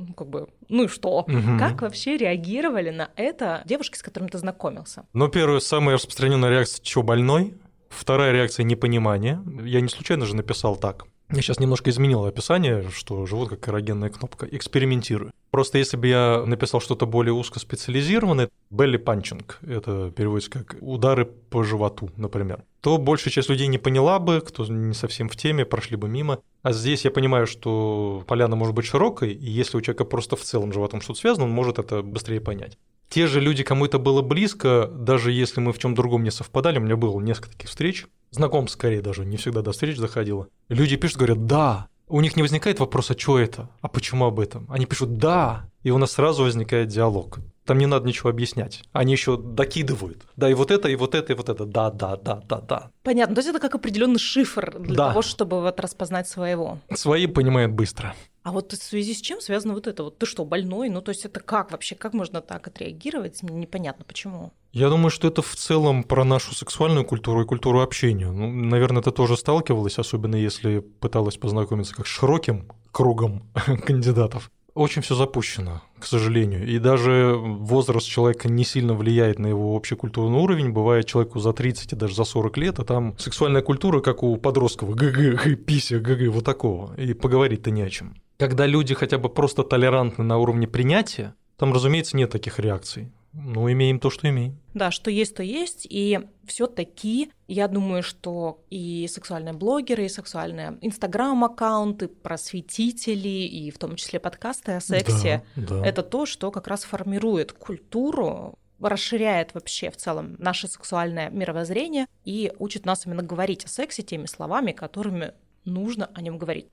и что? Как вообще реагировали на это девушки, с которыми ты знакомился? Первая, самая распространенная реакция, чё, больной? Вторая реакция, непонимание. Я не случайно же написал так. Я сейчас немножко изменил описание, что живот как эрогенная кнопка. Экспериментирую. Просто если бы я написал что-то более узкоспециализированное, belly punching, это переводится как удары по животу, например, то большая часть людей не поняла бы, кто не совсем в теме, прошли бы мимо. А здесь я понимаю, что поляна может быть широкой, и если у человека просто в целом животом что-то связано, он может это быстрее понять. Те же люди, кому это было близко, даже если мы в чем-то другом не совпадали, у меня было несколько таких встреч, знакомств скорее даже, не всегда до встреч доходило. Люди пишут, говорят «да». У них не возникает вопроса, что это, а почему об этом. Они пишут «да», и у нас сразу возникает диалог. Там не надо ничего объяснять. Они еще докидывают. Да, и вот это, и вот это, и вот это. Да, да, да, да, да. Понятно. То есть это как определенный шифр для того, чтобы вот распознать своего. Свои понимают быстро. А вот в связи с чем связано вот это? Вот ты что, больной? То есть это как вообще? Как можно так отреагировать? Непонятно почему. Я думаю, что это в целом про нашу сексуальную культуру и культуру общения. Наверное, ты тоже сталкивалась, особенно если пыталась познакомиться как с широким кругом кандидатов. Очень все запущено, к сожалению. И даже возраст человека не сильно влияет на его общекультурный уровень. Бывает человеку за 30 и даже за 40 лет, а там сексуальная культура, как у подростков, ГГ, пися, ГГ, вот такого. И поговорить-то не о чем. Когда люди хотя бы просто толерантны на уровне принятия, там, разумеется, нет таких реакций. Имеем то, что имеем. Да, что есть, то есть. И все-таки я думаю, что и сексуальные блогеры, и сексуальные инстаграм-аккаунты, просветители, и в том числе подкасты о сексе, да. Это то, что как раз формирует культуру, расширяет вообще в целом наше сексуальное мировоззрение и учит нас именно говорить о сексе теми словами, которыми нужно о нем говорить.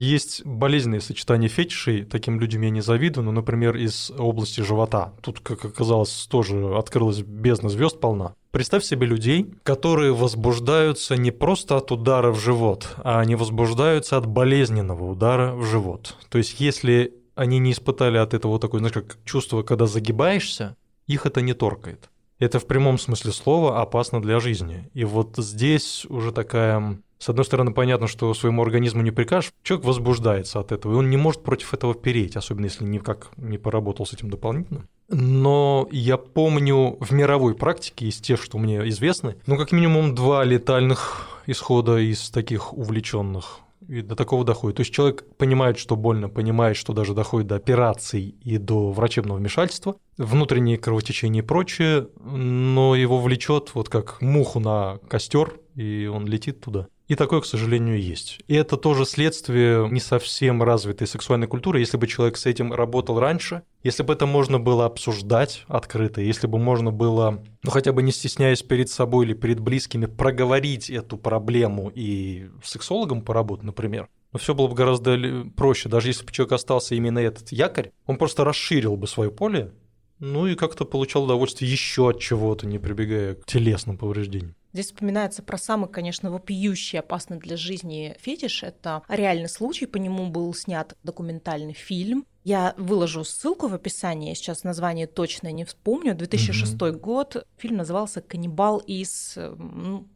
Есть болезненные сочетания фетишей, таким людям я не завидую, но, например, из области живота. Тут, как оказалось, тоже открылась бездна звезд полна. Представь себе людей, которые возбуждаются не просто от удара в живот, а они возбуждаются от болезненного удара в живот. То есть если они не испытали от этого такое, знаешь, как чувство, когда загибаешься, их это не торкает. Это в прямом смысле слова опасно для жизни. И вот здесь уже такая... С одной стороны, понятно, что своему организму не прикажешь, человек возбуждается от этого, и он не может против этого переть, особенно если никак не поработал с этим дополнительно. Но я помню в мировой практике, из тех, что мне известны, как минимум 2 летальных исхода из таких увлеченных. И до такого доходит. То есть человек понимает, что больно, понимает, что даже доходит до операций и до врачебного вмешательства, внутренние кровотечения и прочее, но его влечет вот как муху на костер, и он летит туда. И такое, к сожалению, есть. И это тоже следствие не совсем развитой сексуальной культуры. Если бы человек с этим работал раньше, если бы это можно было обсуждать открыто, если бы можно было, хотя бы не стесняясь перед собой или перед близкими, проговорить эту проблему и с сексологом поработать, например, все было бы гораздо проще. Даже если бы человек остался именно этот якорь, он просто расширил бы свое поле, и как-то получал удовольствие еще от чего-то, не прибегая к телесным повреждениям. Здесь вспоминается про самый, конечно, вопиющий, опасный для жизни фетиш. Это реальный случай, по нему был снят документальный фильм. Я выложу ссылку в описании, сейчас название точно не вспомню. 2006 год, фильм назывался «Каннибал из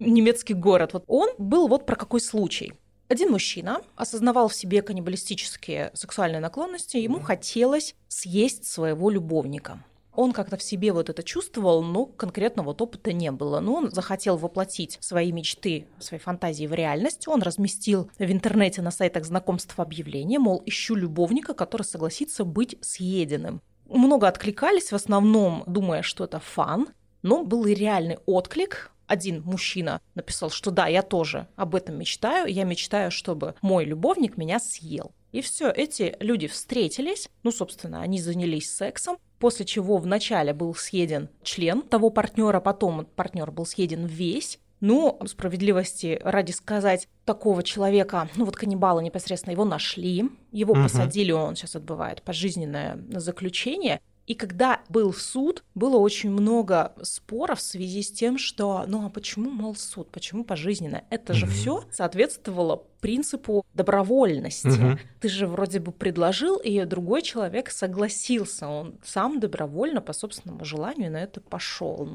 немецкий город». Вот он был про какой случай. Один мужчина осознавал в себе каннибалистические сексуальные наклонности, ему хотелось съесть своего любовника. Он как-то в себе это чувствовал, но конкретно опыта не было. Но он захотел воплотить свои мечты, свои фантазии в реальность. Он разместил в интернете на сайтах знакомств объявление, мол, ищу любовника, который согласится быть съеденным. Много откликались, в основном думая, что это фан, но был и реальный отклик. Один мужчина написал, что да, я тоже об этом мечтаю, я мечтаю, чтобы мой любовник меня съел. И все, эти люди встретились, собственно, они занялись сексом, после чего вначале был съеден член того партнера, потом партнер был съеден весь. Но справедливости ради сказать, такого человека, каннибала непосредственно, его нашли, его посадили, он сейчас отбывает пожизненное заключение. И когда был суд, было очень много споров в связи с тем, что а почему, суд, почему пожизненно? Это же все соответствовало принципу добровольности. Ты же вроде бы предложил, и другой человек согласился. Он сам добровольно, по собственному желанию, на это пошел.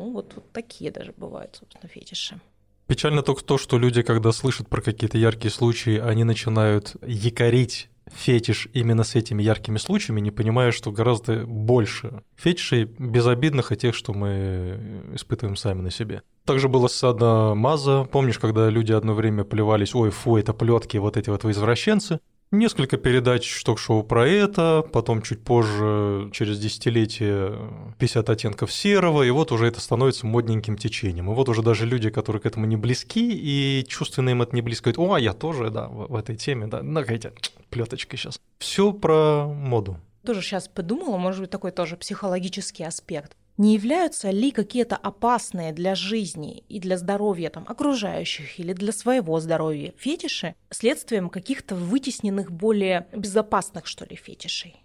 Такие даже бывают, собственно, фетиши. Печально только то, что люди, когда слышат про какие-то яркие случаи, они начинают якорить фетиш именно с этими яркими случаями, не понимая, что гораздо больше фетишей безобидных и тех, что мы испытываем сами на себе. Также было с Маза. Помнишь, когда люди одно время плевались, ой, фу, это плетки, вот эти вы извращенцы? Несколько передач ток-шоу про это, потом чуть позже, через десятилетие, 50 оттенков серого, и уже это становится модненьким течением. И уже даже люди, которые к этому не близки, и чувственно им это не близко, говорят, я тоже, да, в этой теме, да, на-ка плёточкой сейчас. Все про моду. Тоже сейчас подумала, может быть, такой тоже психологический аспект. Не являются ли какие-то опасные для жизни и для здоровья окружающих или для своего здоровья фетиши следствием каких-то вытесненных, более безопасных, что ли, фетишей?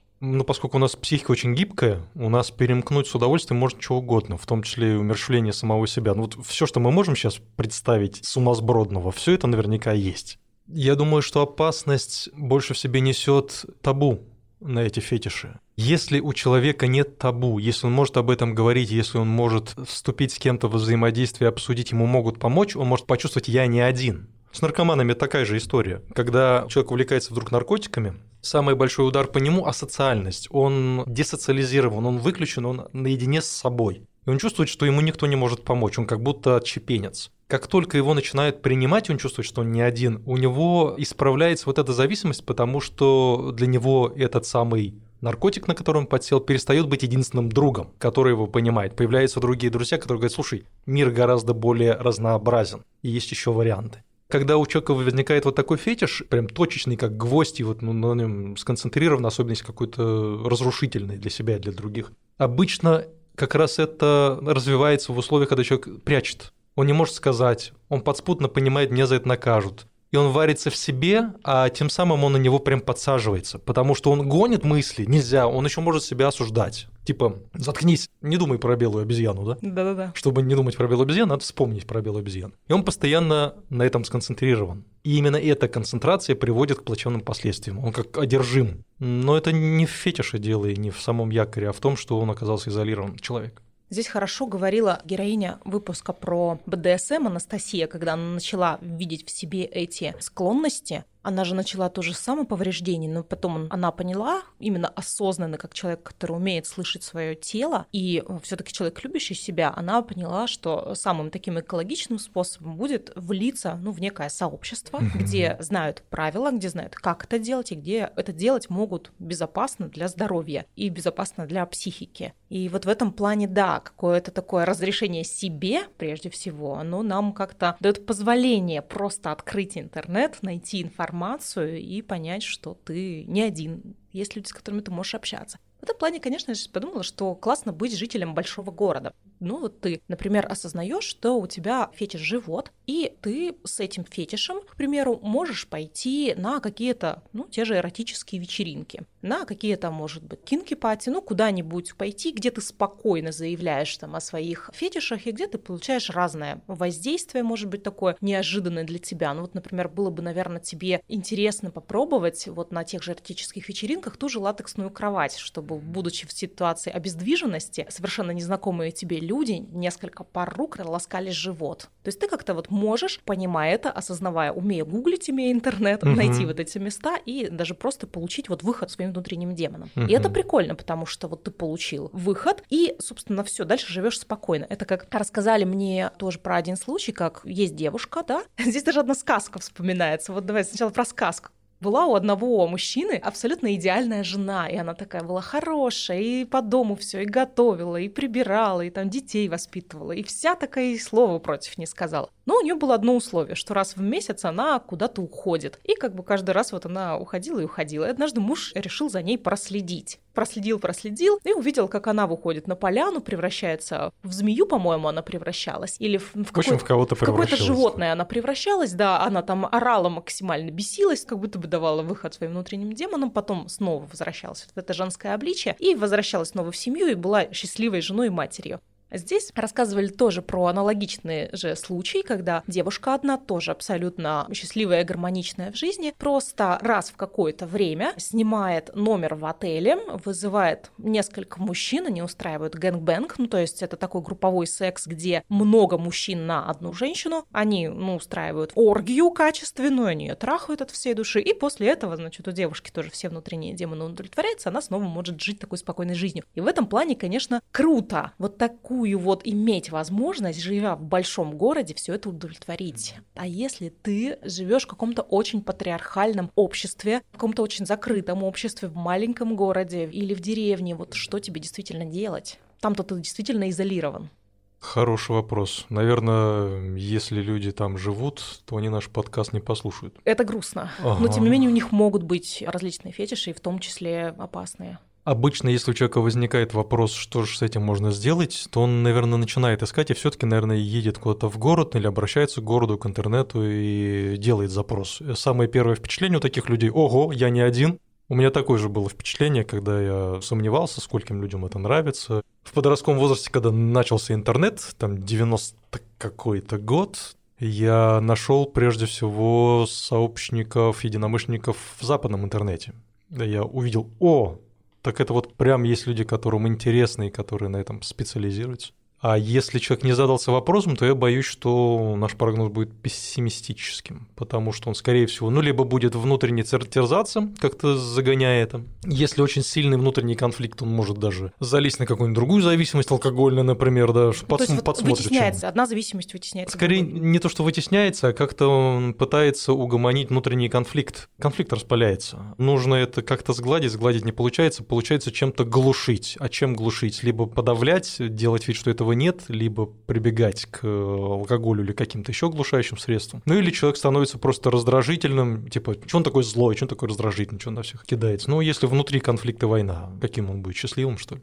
Поскольку у нас психика очень гибкая, у нас перемкнуть с удовольствием может чего угодно, в том числе и умерщвление самого себя. Все, что мы можем сейчас представить сумасбродного, все это наверняка есть. Я думаю, что опасность больше в себе несет табу на эти фетиши. Если у человека нет табу, если он может об этом говорить, если он может вступить с кем-то во взаимодействие, обсудить, ему могут помочь, он может почувствовать «я не один». С наркоманами такая же история. Когда человек увлекается вдруг наркотиками, самый большой удар по нему – асоциальность. Он десоциализирован, он выключен, он наедине с собой. И он чувствует, что ему никто не может помочь, он как будто отщепенец. Как только его начинают принимать, он чувствует, что он не один, у него исправляется эта зависимость, потому что для него этот самый наркотик, на который он подсел, перестает быть единственным другом, который его понимает. Появляются другие друзья, которые говорят, слушай, мир гораздо более разнообразен, и есть еще варианты. Когда у человека возникает такой фетиш, прям точечный, как гвоздь, и на нем сконцентрирован, особенно если какой-то разрушительный для себя и для других, обычно как раз это развивается в условиях, когда человек прячет. Он не может сказать, он подспудно понимает, меня за это накажут. и он варится в себе, а тем самым он на него прям подсаживается, потому что он гонит мысли, нельзя, он еще может себя осуждать. Типа, заткнись, не думай про белую обезьяну, да? Да-да-да. Чтобы не думать про белую обезьяну, надо вспомнить про белую обезьяну. И он постоянно на этом сконцентрирован. И именно эта концентрация приводит к плачевным последствиям. Он как одержим. Но это не в фетише дело и не в самом якоре, а в том, что он оказался изолирован человек. Здесь хорошо говорила героиня выпуска про БДСМ Анастасия, когда она начала видеть в себе эти склонности. Она же начала то же самоповреждение, но потом она поняла, именно осознанно, как человек, который умеет слышать свое тело, и все-таки человек, любящий себя, она поняла, что самым таким экологичным способом будет влиться, в некое сообщество, где знают правила, где знают, как это делать, и где это делать могут безопасно для здоровья и безопасно для психики. И вот в этом плане, да, какое-то такое разрешение себе, прежде всего, оно нам как-то дает позволение просто открыть интернет, найти информацию и понять, что ты не один, есть люди, с которыми ты можешь общаться. В этом плане, конечно, я сейчас подумала, что классно быть жителем большого города. Вот ты, например, осознаешь, что у тебя фетиш живот, и ты с этим фетишем, к примеру, можешь пойти на какие-то, те же эротические вечеринки, на какие-то, может быть, кинки-пати, куда-нибудь пойти, где ты спокойно заявляешь там о своих фетишах, и где ты получаешь разное воздействие, может быть, такое неожиданное для тебя. Например, было бы, наверное, тебе интересно попробовать на тех же эротических вечеринках ту же латексную кровать, чтобы, будучи в ситуации обездвиженности, совершенно незнакомые тебе люди несколько пар рук ласкали живот. То есть ты как-то можешь, понимая это, осознавая, умея гуглить, имея интернет, найти эти места и даже просто получить выход своим внутренним демонам. И это прикольно, потому что ты получил выход и, собственно, все, дальше живешь спокойно. Это как рассказали мне тоже про один случай, как есть девушка, да? Здесь даже одна сказка вспоминается. Давай сначала про сказку. Была у одного мужчины абсолютно идеальная жена, и она такая была хорошая, и по дому все, и готовила, и прибирала, и там детей воспитывала, и вся такая и слова против не сказала. Но у нее было одно условие, что раз в месяц она куда-то уходит. И каждый раз она уходила и уходила. И однажды муж решил за ней проследить. Проследил и увидел, как она выходит на поляну, превращается в змею, по-моему, она превращалась, или в какое-то животное она превращалась, да, она там орала, максимально бесилась, как будто бы давала выход своим внутренним демонам, потом снова возвращалась в это женское обличие и возвращалась снова в семью и была счастливой женой и матерью. Здесь рассказывали тоже про аналогичные же случаи, когда девушка одна, тоже абсолютно счастливая и гармоничная в жизни, просто раз в какое-то время снимает номер в отеле, вызывает несколько мужчин, они устраивают гэнгбэнг, то есть это такой групповой секс, где много мужчин на одну женщину, они, устраивают оргию качественную, они ее трахают от всей души, и после этого, у девушки тоже все внутренние демоны удовлетворяются, она снова может жить такой спокойной жизнью. И в этом плане, конечно, круто, иметь возможность, живя в большом городе, все это удовлетворить. А если ты живешь в каком-то очень патриархальном обществе, в каком-то очень закрытом обществе, в маленьком городе или в деревне, что тебе действительно делать? Там-то ты действительно изолирован. Хороший вопрос. Наверное, если люди там живут, то они наш подкаст не послушают. Это грустно. Ага. Но тем не менее у них могут быть различные фетиши, и в том числе опасные. Обычно, если у человека возникает вопрос, что же с этим можно сделать, то он, наверное, начинает искать и все-таки, наверное, едет куда-то в город или обращается к городу, к интернету и делает запрос. Самое первое впечатление у таких людей – «Ого, я не один». У меня такое же было впечатление, когда я сомневался, скольким людям это нравится. В подростковом возрасте, когда начался интернет, там 90 какой-то год, я нашел прежде всего сообщников, единомышленников в западном интернете. Я увидел «О!». Так это прям есть люди, которым интересны и которые на этом специализируются. А если человек не задался вопросом, то я боюсь, что наш прогноз будет пессимистическим, потому что он, скорее всего, либо будет внутренне терзаться, как-то загоняя это. Если очень сильный внутренний конфликт, он может даже залезть на какую-нибудь другую зависимость, алкогольную, например, да, подсмотрит. Вытесняется, одна зависимость вытесняется. Скорее, не то, что вытесняется, а как-то он пытается угомонить внутренний конфликт. Конфликт распаляется. Нужно это как-то сгладить не получается, получается чем-то глушить. А чем глушить? Либо подавлять, делать вид, что этого нет, либо прибегать к алкоголю или каким-то еще оглушающим средствам. Или человек становится просто раздражительным, типа, что он такой злой, что он такой раздражительный, что он на всех кидается. Если внутри конфликта война, каким он будет, счастливым, что ли?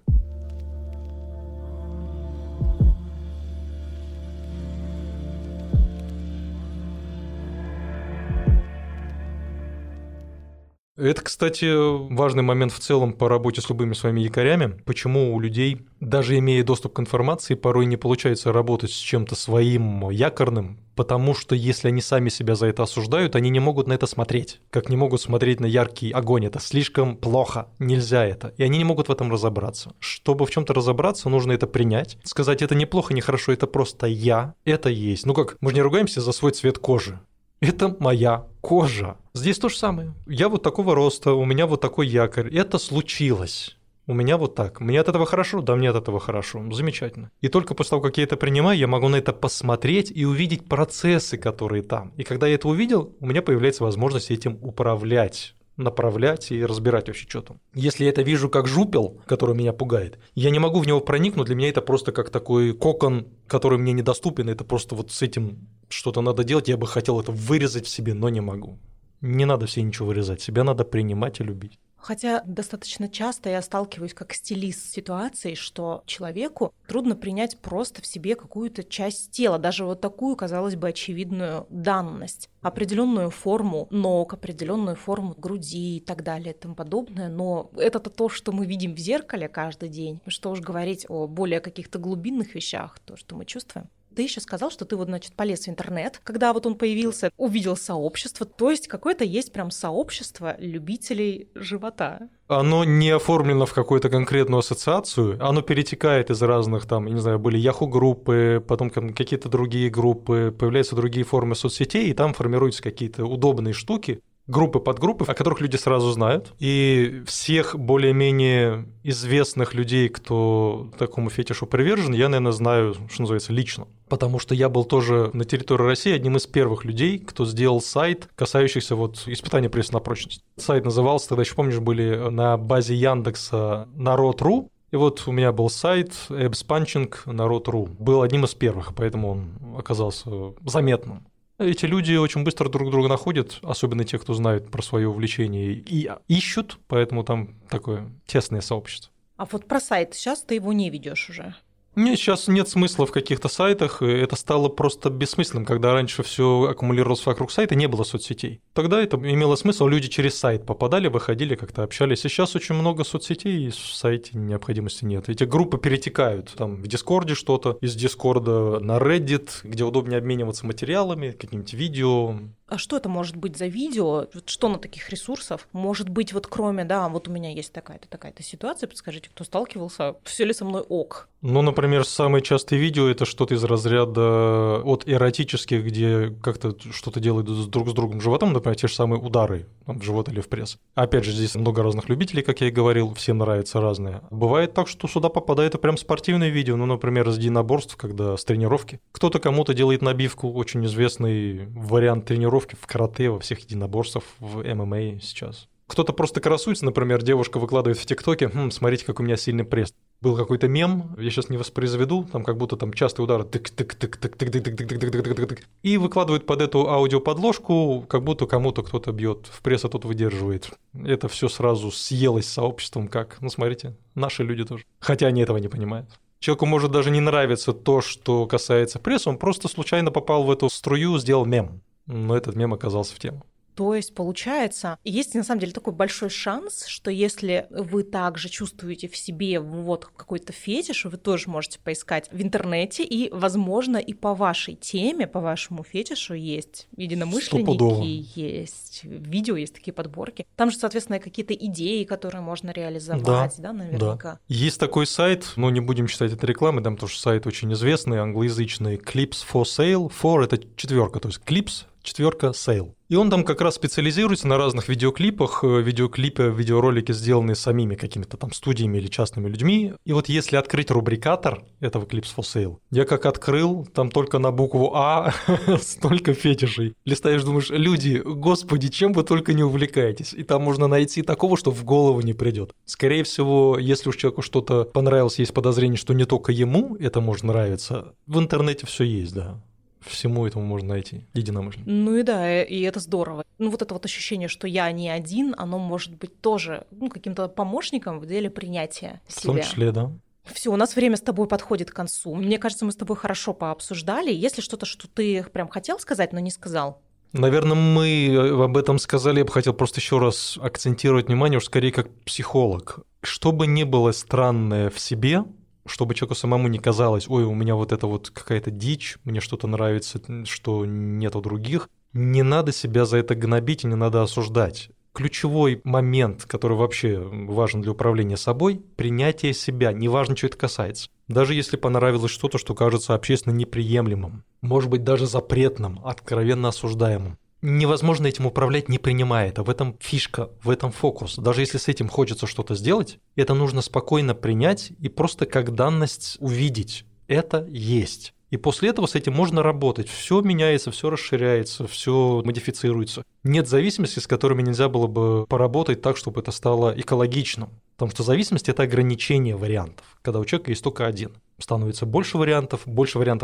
Это, кстати, важный момент в целом по работе с любыми своими якорями. Почему у людей, даже имея доступ к информации, порой не получается работать с чем-то своим якорным, потому что если они сами себя за это осуждают, они не могут на это смотреть, как не могут смотреть на яркий огонь. Это слишком плохо, нельзя это. И они не могут в этом разобраться. Чтобы в чем-то разобраться, нужно это принять, сказать, это неплохо, нехорошо, это просто я, это есть. Ну как, мы же не ругаемся за свой цвет кожи. Это моя кожа. Здесь то же самое. Я вот такого роста, у меня вот такой якорь. Это случилось. У меня вот так. Мне от этого хорошо? Да, мне от этого хорошо. Замечательно. И только после того, как я это принимаю, я могу на это посмотреть и увидеть процессы, которые там. И когда я это увидел, у меня появляется возможность этим управлять, направлять и разбирать вообще, что там. Если я это вижу как жупел, который меня пугает, я не могу в него проникнуть, для меня это просто как такой кокон, который мне недоступен, это просто вот с этим что-то надо делать, я бы хотел это вырезать в себе, но не могу. Не надо в себе ничего вырезать, себя надо принимать и любить. Хотя достаточно часто я сталкиваюсь как стилист с ситуацией, что человеку трудно принять просто в себе какую-то часть тела, даже вот такую, казалось бы, очевидную данность, определенную форму ног, определенную форму груди и так далее и тому подобное. Но это-то то, что мы видим в зеркале каждый день. Что уж говорить о более каких-то глубинных вещах, то, что мы чувствуем. Ты еще сказал, что ты вот, значит, полез в интернет, когда вот он появился, увидел сообщество, то есть какое-то есть прям сообщество любителей живота. Оно не оформлено в какую-то конкретную ассоциацию, оно перетекает из разных, там, не знаю, были Yahoo-группы, потом какие-то другие группы, появляются другие формы соцсетей, и там формируются какие-то удобные штуки, группы подгруппы, о которых люди сразу знают, и всех более-менее известных людей, кто такому фетишу привержен, я, наверное, знаю, что называется, лично. Потому что я был тоже на территории России одним из первых людей, кто сделал сайт, касающийся вот испытания пресса на прочность. Сайт назывался, тогда еще, помнишь, были на базе Яндекса народ.ру, и вот у меня был сайт abspanching.narod.ru, был одним из первых, поэтому он оказался заметным. Эти люди очень быстро друг друга находят, особенно те, кто знает про свое увлечение, и ищут, поэтому там такое тесное сообщество. А вот про сайт сейчас ты его не ведешь уже? Нет, сейчас нет смысла в каких-то сайтах, это стало просто бессмысленным, когда раньше все аккумулировалось вокруг сайта, не было соцсетей. Тогда это имело смысл, люди через сайт попадали, выходили, как-то общались. И сейчас очень много соцсетей, и в сайте необходимости нет. Эти группы перетекают, там в Дискорде что-то, из Дискорда на Reddit, где удобнее обмениваться материалами, каким-нибудь видео. А что это может быть за видео? Что на таких ресурсах? Может быть, вот кроме, да, вот у меня есть такая-то, такая-то ситуация, подскажите, кто сталкивался, все ли со мной ок? Ну, например, самые частые видео – это что-то из разряда от эротических, где как-то что-то делают друг с другом животом, например, те же самые удары там, в живот или в пресс. Опять же, здесь много разных любителей, как я и говорил, всем нравятся разные. Бывает так, что сюда попадает и прям спортивное видео, ну, например, из единоборств, когда с тренировки. Кто-то кому-то делает набивку, очень известный вариант тренировки, в карате, во всех единоборствах, в ММА сейчас. Кто-то просто красуется, например, девушка выкладывает в ТикТоке, смотрите, как у меня сильный пресс. Был какой-то мем, я сейчас не воспроизведу, там как будто там частые удары, тык-тык-тык-тык-тык-тык-тык-тык-тык-тык-тык. И выкладывают под эту аудиоподложку, как будто кому-то кто-то бьет в пресс, а тот выдерживает. Это все сразу съелось сообществом как, ну смотрите, наши люди тоже. Хотя они этого не понимают. Человеку может даже не нравиться то, что касается пресса, он просто случайно попал в эту струю, сделал мем. Но этот мем оказался в тему. То есть, получается, есть на самом деле такой большой шанс, что если вы также чувствуете в себе вот какой-то фетиш, вы тоже можете поискать в интернете, и, возможно, и по вашей теме, по вашему фетишу есть единомышленники, есть видео, есть такие подборки. Там же, соответственно, какие-то идеи, которые можно реализовать, да, наверняка. Да. Есть такой сайт, но не будем считать это рекламой, там тоже сайт очень известный, англоязычный, Clips4sale, 4 – это четверка, то есть Clips4sale. И он там как раз специализируется на разных видеоклипах, видеоролики, сделанные самими какими-то там студиями или частными людьми. И вот если открыть рубрикатор этого Clips4sale, я как открыл, там только на букву А столько фетишей. Листаешь, думаешь, люди, господи, чем вы только не увлекаетесь. И там можно найти такого, что в голову не придет. Скорее всего, если уж человеку что-то понравилось, есть подозрение, что не только ему это может нравиться. В интернете все есть, да. Всему этому можно найти единомышленников. Ну и да, и это здорово. Ну вот это вот ощущение, что я не один, оно может быть тоже каким-то помощником в деле принятия себя. В том числе, да. Все, у нас время с тобой подходит к концу. Мне кажется, мы с тобой хорошо пообсуждали. Если что-то, что ты прям хотел сказать, но не сказал, Наверное, мы об этом сказали. Я бы хотел просто еще раз акцентировать внимание, уж скорее как психолог. Что бы ни было странное в себе, чтобы человеку самому не казалось, ой, у меня вот это вот какая-то дичь, мне что-то нравится, что нет у других, не надо себя за это гнобить и не надо осуждать. Ключевой момент, который вообще важен для управления собой – принятие себя, неважно, что это касается. Даже если понравилось что-то, что кажется общественно неприемлемым, может быть, даже запретным, откровенно осуждаемым. Невозможно этим управлять, не принимая это. В этом фишка, в этом фокус. Даже если с этим хочется что-то сделать, это нужно спокойно принять и просто как данность увидеть. Это есть. И после этого с этим можно работать. Все меняется, все расширяется, все модифицируется. Нет зависимости, с которыми нельзя было бы поработать так, чтобы это стало экологичным. Потому что зависимость – это ограничение вариантов, когда у человека есть только один. Становится больше вариантов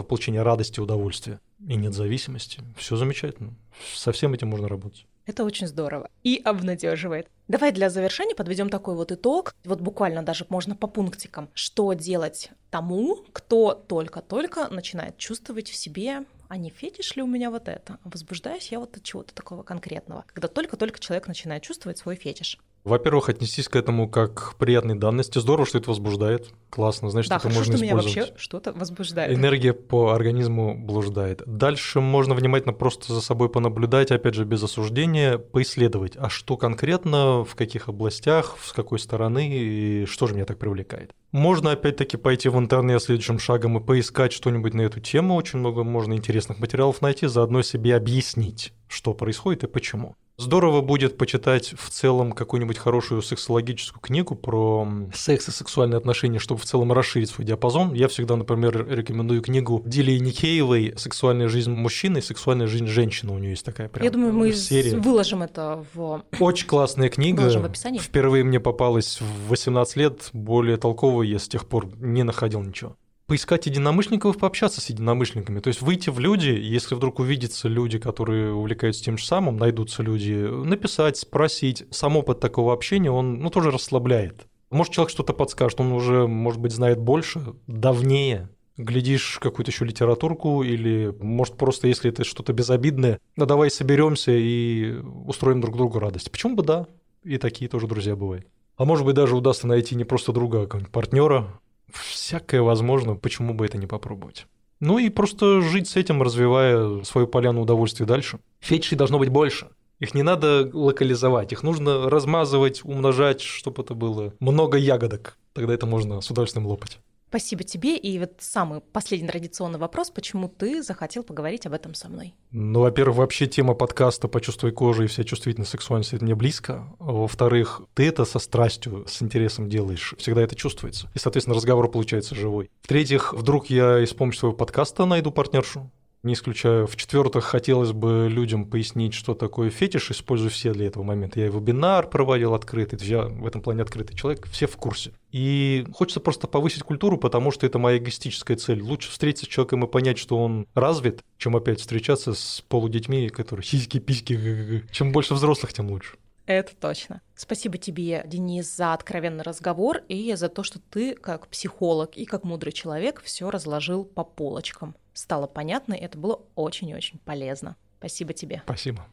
получения радости и удовольствия. И нет зависимости. Все замечательно. Со всем этим можно работать. Это очень здорово и обнадеживает. Давай для завершения подведем такой вот итог. Вот буквально даже можно по пунктикам. Что делать тому, кто только-только начинает чувствовать в себе, а не фетиш ли у меня вот это? Возбуждаюсь я вот от чего-то такого конкретного. Когда только-только человек начинает чувствовать свой фетиш. Во-первых, отнестись к этому как к приятной данности. Здорово, что это возбуждает. Классно, значит, да, это хорошо, можно что использовать. Да, меня вообще что-то возбуждает. Энергия по организму блуждает. Дальше можно внимательно просто за собой понаблюдать, опять же, без осуждения, поисследовать, а что конкретно, в каких областях, с какой стороны, и что же меня так привлекает. Можно, опять-таки, пойти в интернет следующим шагом и поискать что-нибудь на эту тему. Очень много можно интересных материалов найти, заодно себе объяснить, что происходит и почему. Здорово будет почитать в целом какую-нибудь хорошую сексологическую книгу про секс и сексуальные отношения, чтобы в целом расширить свой диапазон. Я всегда, например, рекомендую книгу Дили Еникеевой «Сексуальная жизнь мужчины» и «Сексуальная жизнь женщины». У нее есть такая прям серия. Я думаю, мы выложим это в... Очень классная книга. Выложим в описании. Впервые мне попалась в 18 лет. Более толковой я с тех пор не находил ничего. Поискать единомышленников и пообщаться с единомышленниками. То есть выйти в люди, если вдруг увидятся люди, которые увлекаются тем же самым, найдутся люди, написать, спросить. Сам опыт такого общения, он тоже расслабляет. Может, человек что-то подскажет, он уже, может быть, знает больше, давнее. Глядишь какую-то еще литературку или, может, просто если это что-то безобидное, ну давай соберемся и устроим друг другу радость. Почему бы да? И такие тоже друзья бывают. А может быть, даже удастся найти не просто друга, а какого-нибудь партнера. Всякое возможно, почему бы это не попробовать. Ну и просто жить с этим, развивая свою поляну удовольствия дальше. Фетишей должно быть больше. Их не надо локализовать, их нужно размазывать, умножать, чтобы это было много ягодок. Тогда это можно с удовольствием лопать. Спасибо тебе. И вот самый последний традиционный вопрос, почему ты захотел поговорить об этом со мной? Ну, во-первых, вообще тема подкаста «Почувствуй кожу» и вся чувствительная сексуальность – это мне близко. Во-вторых, ты это со страстью, с интересом делаешь. Всегда это чувствуется. И, соответственно, разговор получается живой. В-третьих, вдруг я и с помощью своего подкаста найду партнершу. Не исключаю. В-четвертых, хотелось бы людям пояснить, что такое фетиш, используя все для этого моменты. Я и вебинар проводил открытый, я в этом плане открытый человек, все в курсе. И хочется просто повысить культуру, потому что это моя эгоистическая цель. Лучше встретиться с человеком и понять, что он развит, чем опять встречаться с полудетьми, которые сиськи-письки. Чем больше взрослых, тем лучше. Это точно. Спасибо тебе, Денис, за откровенный разговор и за то, что ты, как психолог и как мудрый человек, все разложил по полочкам. Стало понятно, и это было очень-очень полезно. Спасибо тебе. Спасибо.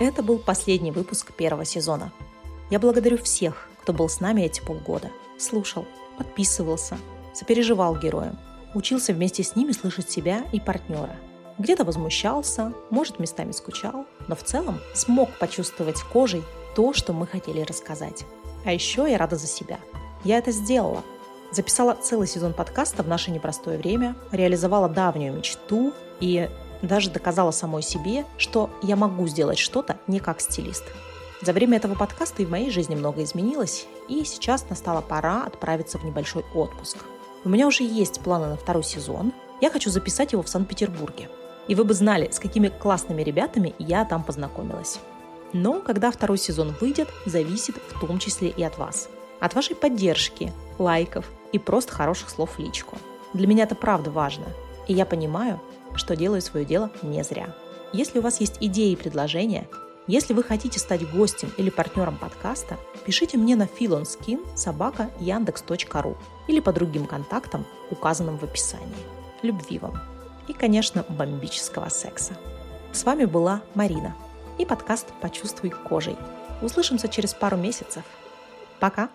Это был последний выпуск первого сезона. Я благодарю всех, кто был с нами эти полгода, слушал, подписывался, сопереживал героям, учился вместе с ними слышать себя и партнера. Где-то возмущался, может, местами скучал, но в целом смог почувствовать кожей то, что мы хотели рассказать. А еще я рада за себя. Я это сделала. Записала целый сезон подкаста в наше непростое время, реализовала давнюю мечту и даже доказала самой себе, что я могу сделать что-то не как стилист. За время этого подкаста и в моей жизни много изменилось, и сейчас настала пора отправиться в небольшой отпуск. У меня уже есть планы на второй сезон. Я хочу записать его в Санкт-Петербурге. И вы бы знали, с какими классными ребятами я там познакомилась. Но когда второй сезон выйдет, зависит в том числе и от вас. От вашей поддержки, лайков и просто хороших слов в личку. Для меня это правда важно. И я понимаю, что делаю свое дело не зря. Если у вас есть идеи и предложения, Если вы хотите стать гостем или партнером подкаста, пишите мне на feelonskin@yandex.ru или по другим контактам, указанным в описании. Любви вам и, конечно, бомбического секса. С вами была Марина и подкаст «Почувствуй кожей». Услышимся через пару месяцев. Пока!